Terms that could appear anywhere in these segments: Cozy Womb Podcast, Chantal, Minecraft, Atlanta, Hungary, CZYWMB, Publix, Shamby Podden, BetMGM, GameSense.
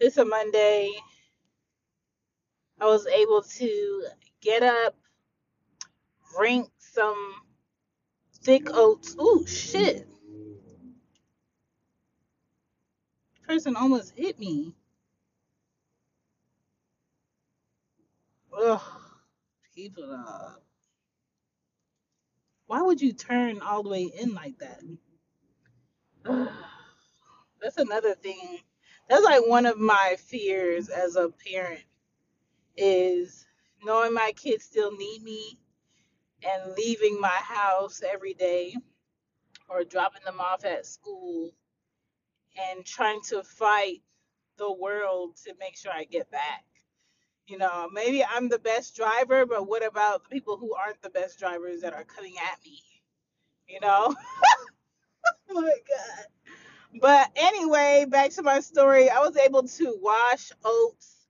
It's a Monday. I was able to get up, drink some thick oats. Ooh, shit. Person almost hit me. Ugh, people up. Why would you turn all the way in like that? Ugh. That's another thing. That's like one of my fears as a parent, is knowing my kids still need me and leaving my house every day or dropping them off at school and trying to fight the world to make sure I get back. You know, maybe I'm the best driver, but what about the people who aren't the best drivers that are coming at me? You know? Oh my God. But anyway, back to my story. I was able to wash oats,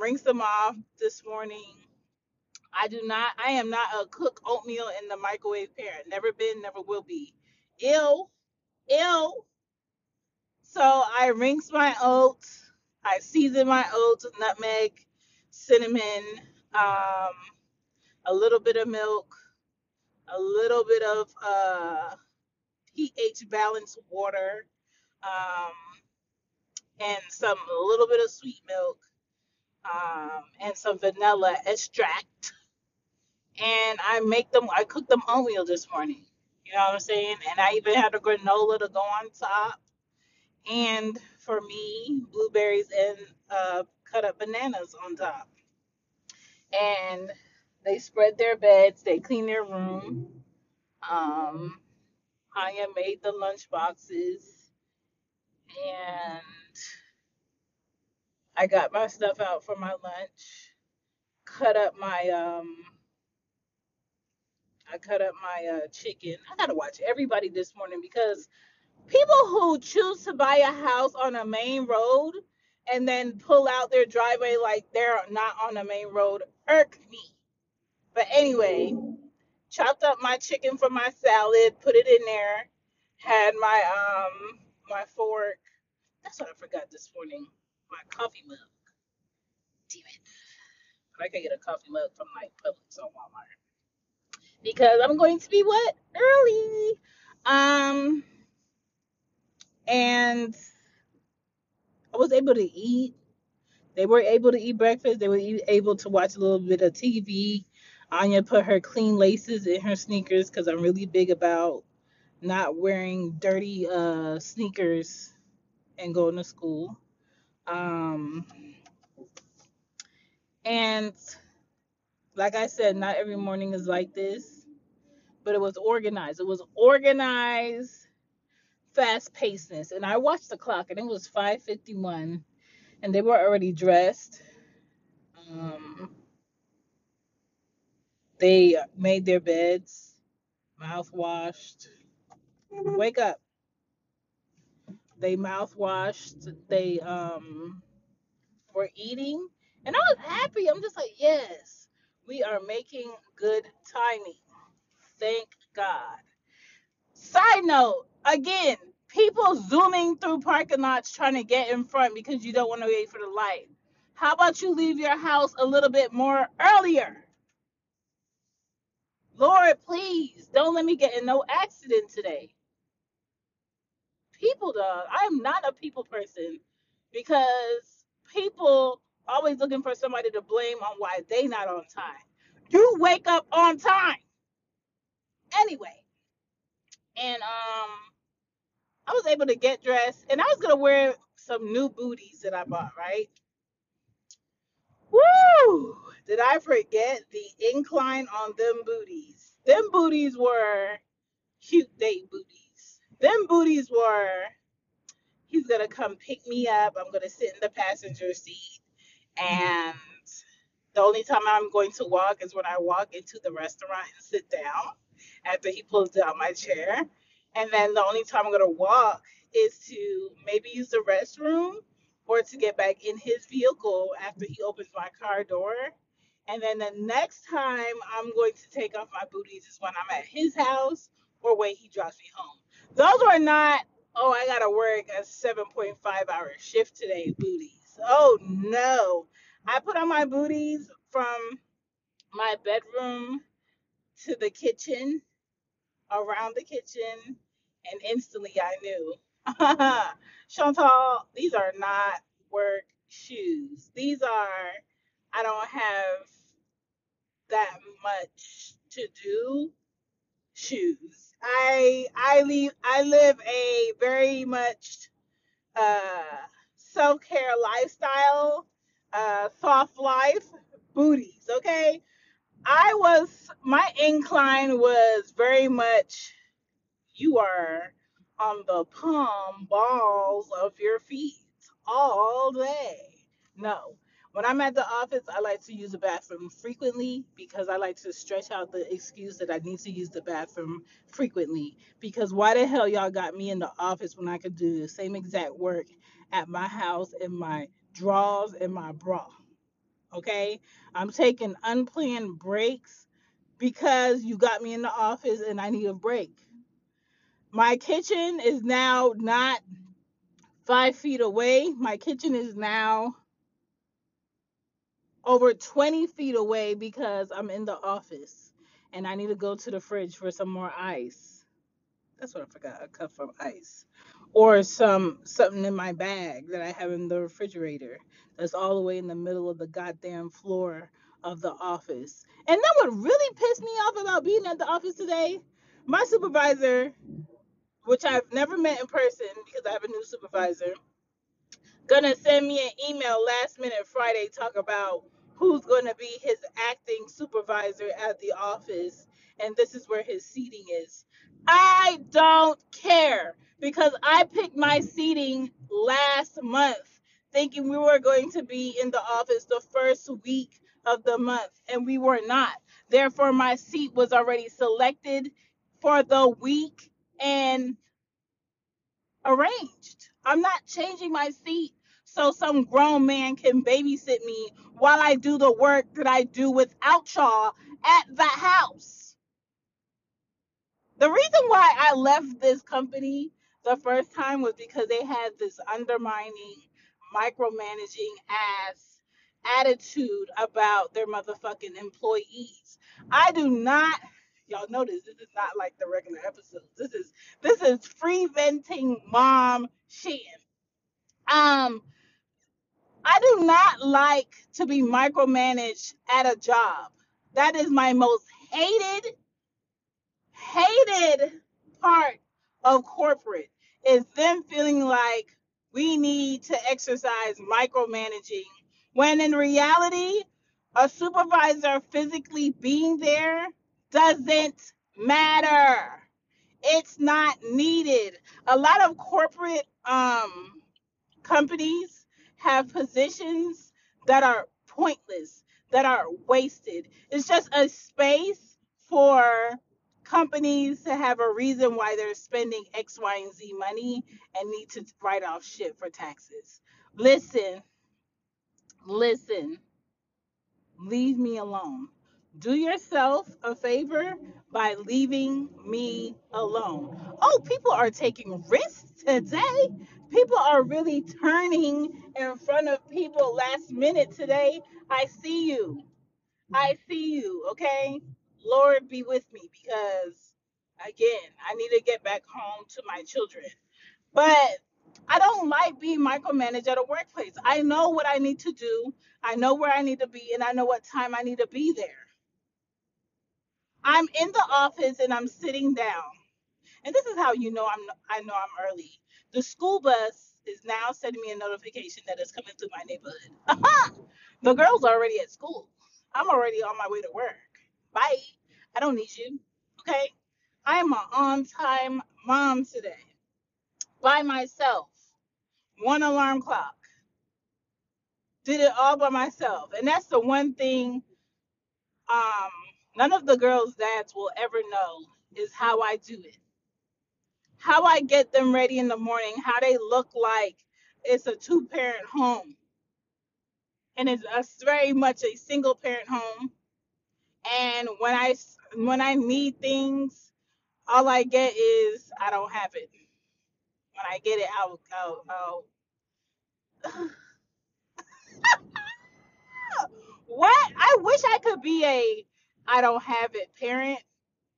rinse them off this morning. I am not a cook oatmeal in the microwave parent. Never been, never will be. Ill. So I rinsed my oats. I seasoned my oats with nutmeg, cinnamon, a little bit of milk, a little bit of pH balanced water, and a little bit of sweet milk, and some vanilla extract. And I cooked them oatmeal this morning. You know what I'm saying? And I even had a granola to go on top. And for me, blueberries and cut up bananas on top. And they spread their beds. They clean their room. Anya made the lunch boxes, and I got my stuff out for my lunch. I cut up my chicken. I gotta watch everybody this morning, because people who choose to buy a house on a main road and then pull out their driveway like they're not on the main road irk me. But anyway. Chopped up my chicken for my salad, put it in there, had my my fork. That's what I forgot this morning, my coffee mug. Damn it. But I can get a coffee mug from like Publix or Walmart. Because I'm going to be what? Early. And I was able to eat. They were able to eat breakfast. They were able to watch a little bit of TV. Anya put her clean laces in her sneakers, because I'm really big about not wearing dirty sneakers and going to school. And like I said, not every morning is like this, but it was organized. It was organized fast-pacedness. And I watched the clock, and it was 5:51, and they were already dressed. They made their beds, mouthwashed. Wake up. They mouthwashed. They were eating. And I was happy. I'm just like, yes, we are making good timing. Thank God. Side note, again, people zooming through parking lots trying to get in front because you don't want to wait for the light. How about you leave your house a little bit more earlier? Lord, please don't let me get in no accident today. People, dog. I am not a people person because people always looking for somebody to blame on why they not on time. You wake up on time. Anyway, and I was able to get dressed, and I was going to wear some new booties that I bought, right? Woo! Did I forget the incline on them booties? Them booties were cute date booties. Them booties were, he's going to come pick me up. I'm going to sit in the passenger seat. And the only time I'm going to walk is when I walk into the restaurant and sit down after he pulls out my chair. And then the only time I'm going to walk is to maybe use the restroom or to get back in his vehicle after he opens my car door. And then the next time I'm going to take off my booties is when I'm at his house or when he drops me home. Those were not, oh, I got to work a 7.5-hour shift today booties. Oh, no. I put on my booties from my bedroom to the kitchen, around the kitchen, and instantly I knew. Chantal, these are not work shoes. These are, I don't have that much to do shoes. I live a very much self-care lifestyle, soft life, booties, okay? My incline was very much, you are on the palm balls of your feet all day. No. When I'm at the office, I like to use the bathroom frequently because I like to stretch out the excuse that I need to use the bathroom frequently. Because why the hell y'all got me in the office when I could do the same exact work at my house in my drawers and my bra? Okay? I'm taking unplanned breaks because you got me in the office and I need a break. My kitchen is now not 5 feet away. My kitchen is now over 20 feet away because I'm in the office and I need to go to the fridge for some more ice. That's what I forgot, a cup of ice. Or something in my bag that I have in the refrigerator that's all the way in the middle of the goddamn floor of the office. And then what really pissed me off about being at the office today, my supervisor, which I've never met in person because I have a new supervisor, gonna send me an email last minute Friday talk about who's gonna be his acting supervisor at the office, and this is where his seating is. I don't care because I picked my seating last month thinking we were going to be in the office the first week of the month, and we were not. Therefore, my seat was already selected for the week and arranged. I'm not changing my seat so some grown man can babysit me while I do the work that I do without y'all at the house. The reason why I left this company the first time was because they had this undermining, micromanaging ass attitude about their motherfucking employees. I do not... Y'all notice this is not like the regular episodes. This is free venting mom shit. I do not like to be micromanaged at a job. That is my most hated part of corporate, is them feeling like we need to exercise micromanaging when in reality a supervisor physically being there doesn't matter. It's not needed. A lot of corporate companies have positions that are pointless, that are wasted. It's just a space for companies to have a reason why they're spending X, Y, and Z money and need to write off shit for taxes. Listen, leave me alone. Do yourself a favor by leaving me alone. Oh, people are taking risks today. People are really turning in front of people last minute today. I see you. Okay? Lord be with me, because again, I need to get back home to my children. But I don't like being micromanaged at a workplace. I know what I need to do. I know where I need to be, and I know what time I need to be there. I'm in the office and I'm sitting down. And this is how you know I know I'm early. The school bus is now sending me a notification that it's coming through my neighborhood. Aha! The girls are already at school. I'm already on my way to work. Bye. I don't need you. Okay? I'm an on-time mom today. By myself. One alarm clock. Did it all by myself. And that's the one thing none of the girls' dads will ever know, is how I do it. How I get them ready in the morning, how they look like it's a two-parent home. And it's very much a single-parent home. And when I need things, all I get is I don't have it. When I get it, I'll What? I wish I could be a I don't have it parent.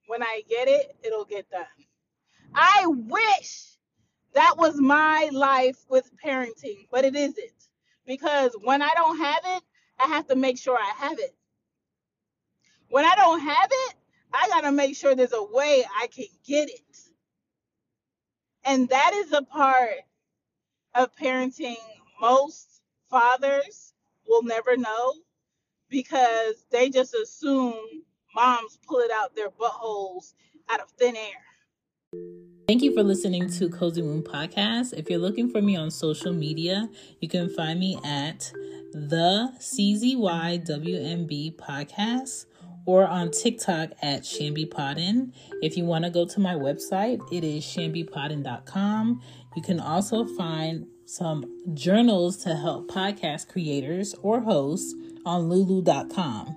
When I get it, it'll get done. I wish that was my life with parenting, but it isn't. Because when I don't have it, I have to make sure I have it. When I don't have it, I got to make sure there's a way I can get it. And that is a part of parenting most fathers will never know, because they just assume moms pull it out their buttholes out of thin air. Thank you for listening to Cozy Womb Podcast. If you're looking for me on social media, you can find me at the CZYWMB Podcast, or on TikTok at Shamby Podden. If you want to go to my website, it is shambypodden.com. You can also find some journals to help podcast creators or hosts on lulu.com.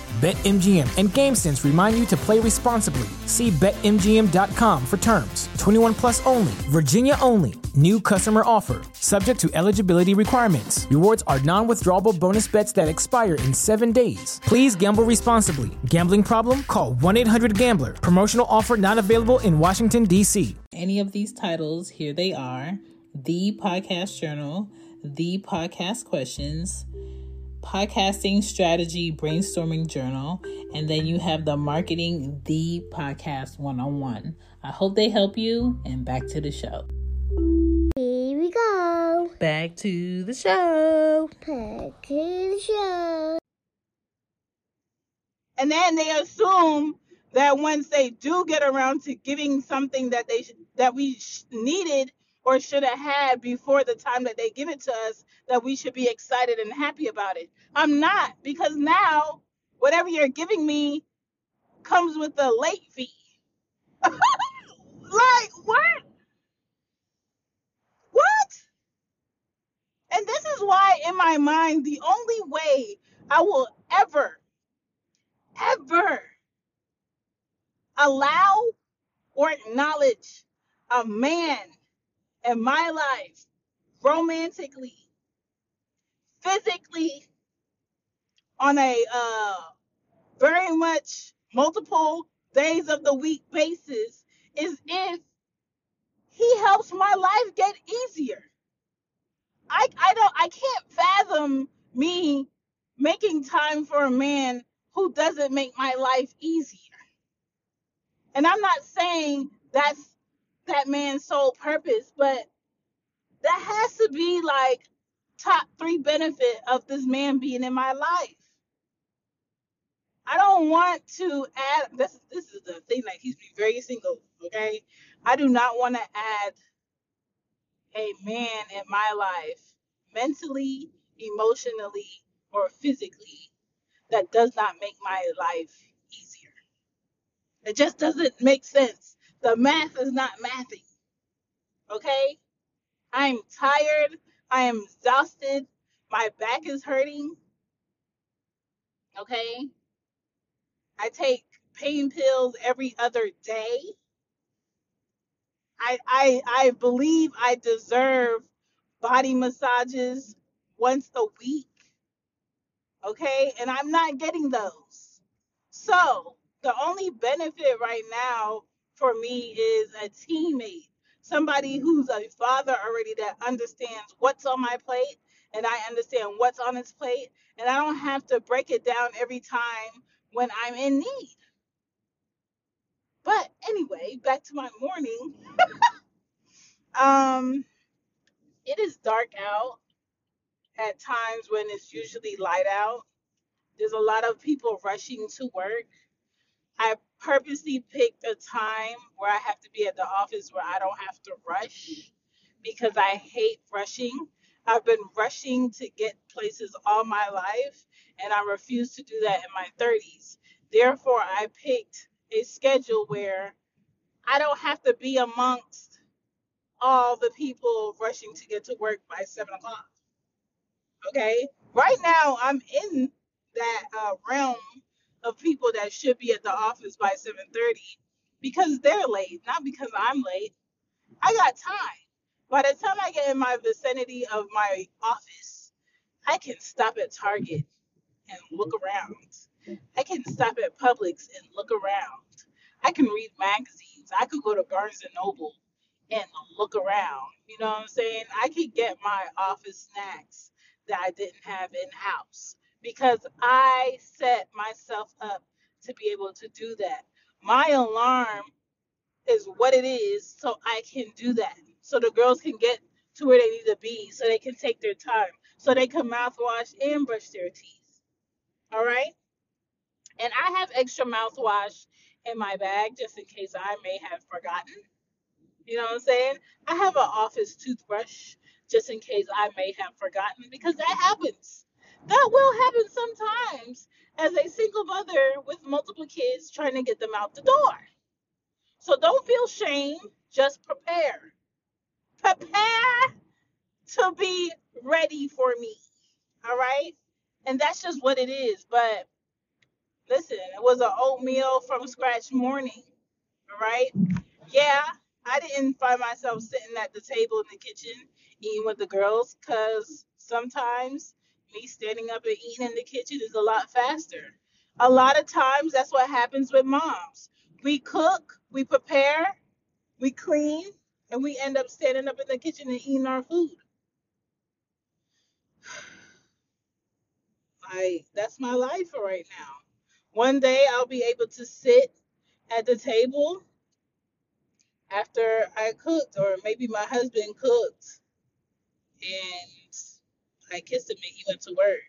BetMGM and GameSense remind you to play responsibly. See BetMGM.com for terms. 21 plus only. Virginia only. New customer offer. Subject to eligibility requirements. Rewards are non-withdrawable bonus bets that expire in 7 days. Please gamble responsibly. Gambling problem? Call 1-800-GAMBLER. Promotional offer not available in Washington, D.C. Any of these titles, here they are. The Podcast Journal. The Podcast Questions. Podcasting Strategy Brainstorming Journal, and then you have the Marketing the Podcast One-on-One. I hope they help you, and back to the show. Here we go. Back to the show. Back to the show. And then they assume that once they do get around to giving something that we needed or should have had before the time that they give it to us, that we should be excited and happy about it. I'm not, because now whatever you're giving me comes with a late fee. Like, what? What? And this is why, in my mind, the only way I will ever allow or acknowledge a man in my life, romantically, physically, on a very much multiple days of the week basis, is if he helps my life get easier. I can't fathom me making time for a man who doesn't make my life easier. And I'm not saying that's that man's sole purpose, but that has to be like top 3 benefit of this man being in my life. I don't want to add, this is the thing that keeps me very single Okay? I do not want to add a man in my life mentally, emotionally, or physically that does not make my life easier. It just doesn't make sense. The math is not mathing. Okay? I'm tired. I am exhausted. My back is hurting. Okay? I take pain pills every other day. I believe I deserve body massages once a week. Okay? And I'm not getting those. So, the only benefit right now for me is a teammate, somebody who's a father already that understands what's on my plate and I understand what's on his plate, and I don't have to break it down every time when I'm in need. But anyway, back to my morning. It is dark out at times when it's usually light out. There's a lot of people rushing to work. I purposely picked a time where I have to be at the office where I don't have to rush because I hate rushing. I've been rushing to get places all my life, and I refuse to do that in my 30s. Therefore, I picked a schedule where I don't have to be amongst all the people rushing to get to work by 7 o'clock. Okay? Right now, I'm in that realm of people that should be at the office by 7:30 because they're late, not because I'm late. I got time. By the time I get in my vicinity of my office, I can stop at Target and look around. I can stop at Publix and look around. I can read magazines. I could go to Barnes & Noble and look around. You know what I'm saying? I could get my office snacks that I didn't have in-house, because I set myself up to be able to do that. My alarm is what it is, so I can do that. So the girls can get to where they need to be, so they can take their time, so they can mouthwash and brush their teeth. All right? And I have extra mouthwash in my bag just in case I may have forgotten. You know what I'm saying? I have an office toothbrush just in case I may have forgotten, because that happens. That will happen sometimes as a single mother with multiple kids trying to get them out the door. So don't feel shame. Just prepare. Prepare to be ready for me. All right? And that's just what it is. But listen, it was an oatmeal from scratch morning. All right? Yeah, I didn't find myself sitting at the table in the kitchen eating with the girls, because sometimes me standing up and eating in the kitchen is a lot faster. A lot of times, that's what happens with moms. We cook, we prepare, we clean, and we end up standing up in the kitchen and eating our food. That's my life right now. One day, I'll be able to sit at the table after I cooked, or maybe my husband cooked, and I kissed him and he went to work.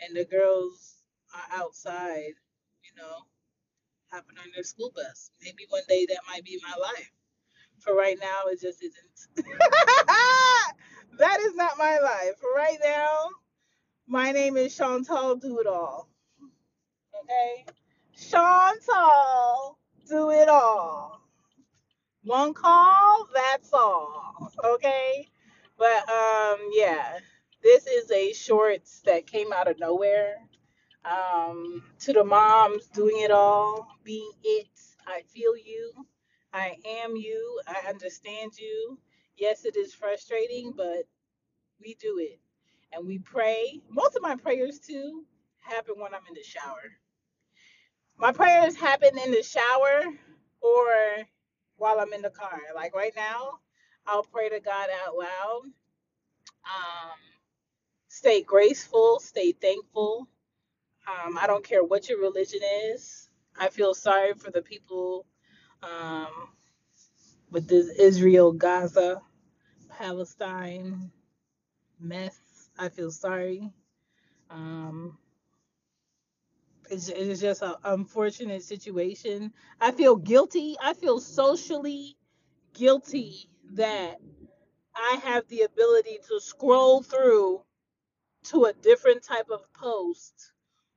And the girls are outside, you know, hopping on their school bus. Maybe one day that might be my life. For right now, it just isn't. That is not my life. For right now, my name is Chantal Do It All. Okay? Chantal Do It All. One call, that's all. Okay? But, yeah, this is a shorts that came out of nowhere. To the moms doing it all, be it, I feel you, I am you, I understand you. Yes, it is frustrating, but we do it. And we pray. Most of my prayers, too, happen when I'm in the shower. My prayers happen in the shower or while I'm in the car. Like right now, I'll pray to God out loud. Stay graceful. Stay thankful. I don't care what your religion is. I feel sorry for the people with this Israel, Gaza, Palestine mess. I feel sorry. it's just an unfortunate situation. I feel guilty. I feel socially guilty that I have the ability to scroll through to a different type of post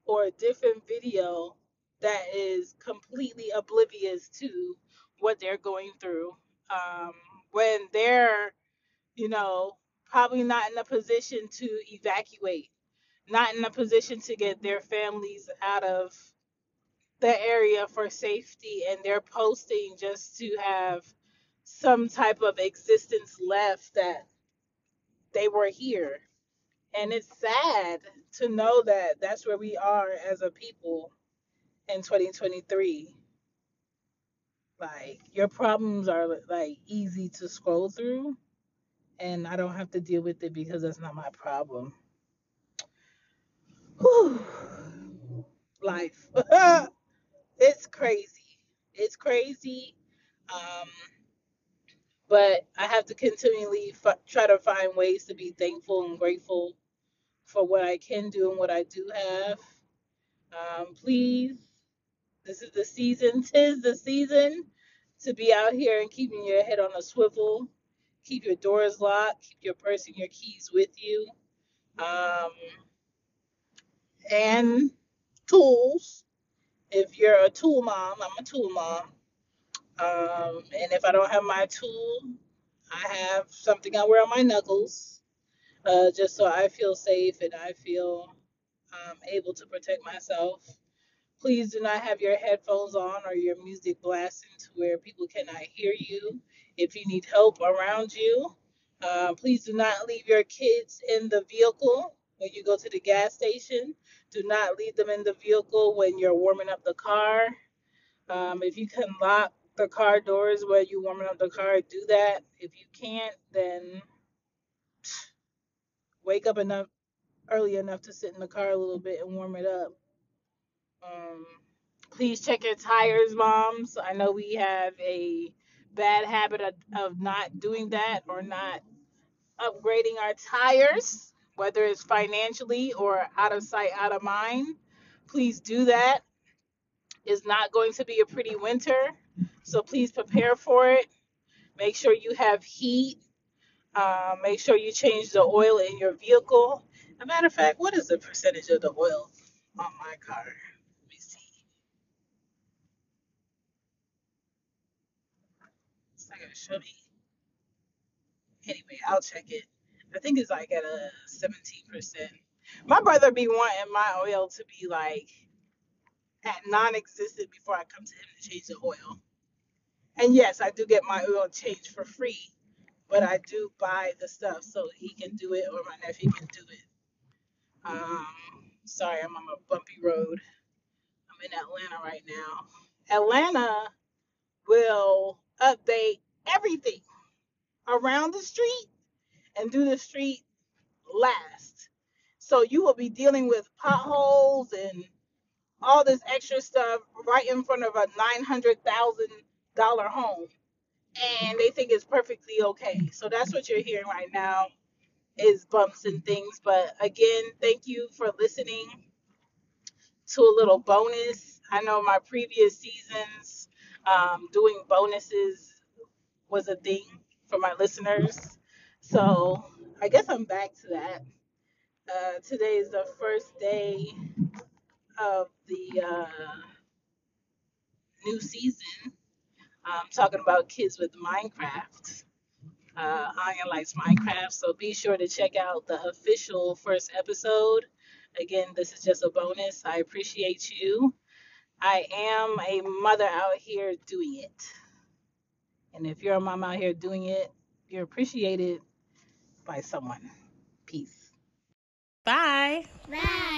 or a different video that is completely oblivious to what they're going through. When they're, probably not in a position to evacuate, not in a position to get their families out of the area for safety, and they're posting just to have some type of existence left that they were here. And it's sad to know that that's where we are as a people in 2023. Like, your problems are, easy to scroll through, and I don't have to deal with it because that's not my problem. Whew. Life. It's crazy. It's crazy. But I have to continually try to find ways to be thankful and grateful for what I can do and what I do have. Please, this is the season. 'Tis the season to be out here and keeping your head on a swivel. Keep your doors locked. Keep your purse and your keys with you. And tools. If you're a tool mom, I'm a tool mom. And if I don't have my tool, I have something I wear on my knuckles, just so I feel safe and I feel able to protect myself. Please do not have your headphones on or your music blasting to where people cannot hear you. If you need help around you, please do not leave your kids in the vehicle when you go to the gas station. Do not leave them in the vehicle when you're warming up the car. If you can lock the car doors where you're warming up the car, do that. If you can't, then wake up early enough to sit in the car a little bit and warm it up. Please check your tires, moms. I know we have a bad habit of not doing that or not upgrading our tires, whether it's financially or out of sight, out of mind. Please do that. It's not going to be a pretty winter, so please prepare for it. Make sure you have heat. Make sure you change the oil in your vehicle. As a matter of fact, what is the percentage of the oil on my car? Let me see. It's not going to show me. Anyway, I'll check it. I think it's like at a 17%. My brother be wanting my oil to be like at non-existent before I come to him to change the oil. And yes, I do get my oil changed for free, but I do buy the stuff so he can do it or my nephew can do it. Sorry, I'm on a bumpy road. I'm in Atlanta right now. Atlanta will update everything around the street and do the street last. So you will be dealing with potholes and all this extra stuff right in front of a $900,000 home. And they think it's perfectly okay. So that's what you're hearing right now is bumps and things. But again, thank you for listening to a little bonus. I know my previous seasons, doing bonuses was a thing for my listeners. So I guess I'm back to that. Today is the first day of the new season. I'm talking about kids with Minecraft. Anya likes Minecraft, so be sure to check out the official first episode. Again, this is just a bonus. I appreciate you. I am a mother out here doing it. And if you're a mom out here doing it, you're appreciated by someone. Peace. Bye. Bye.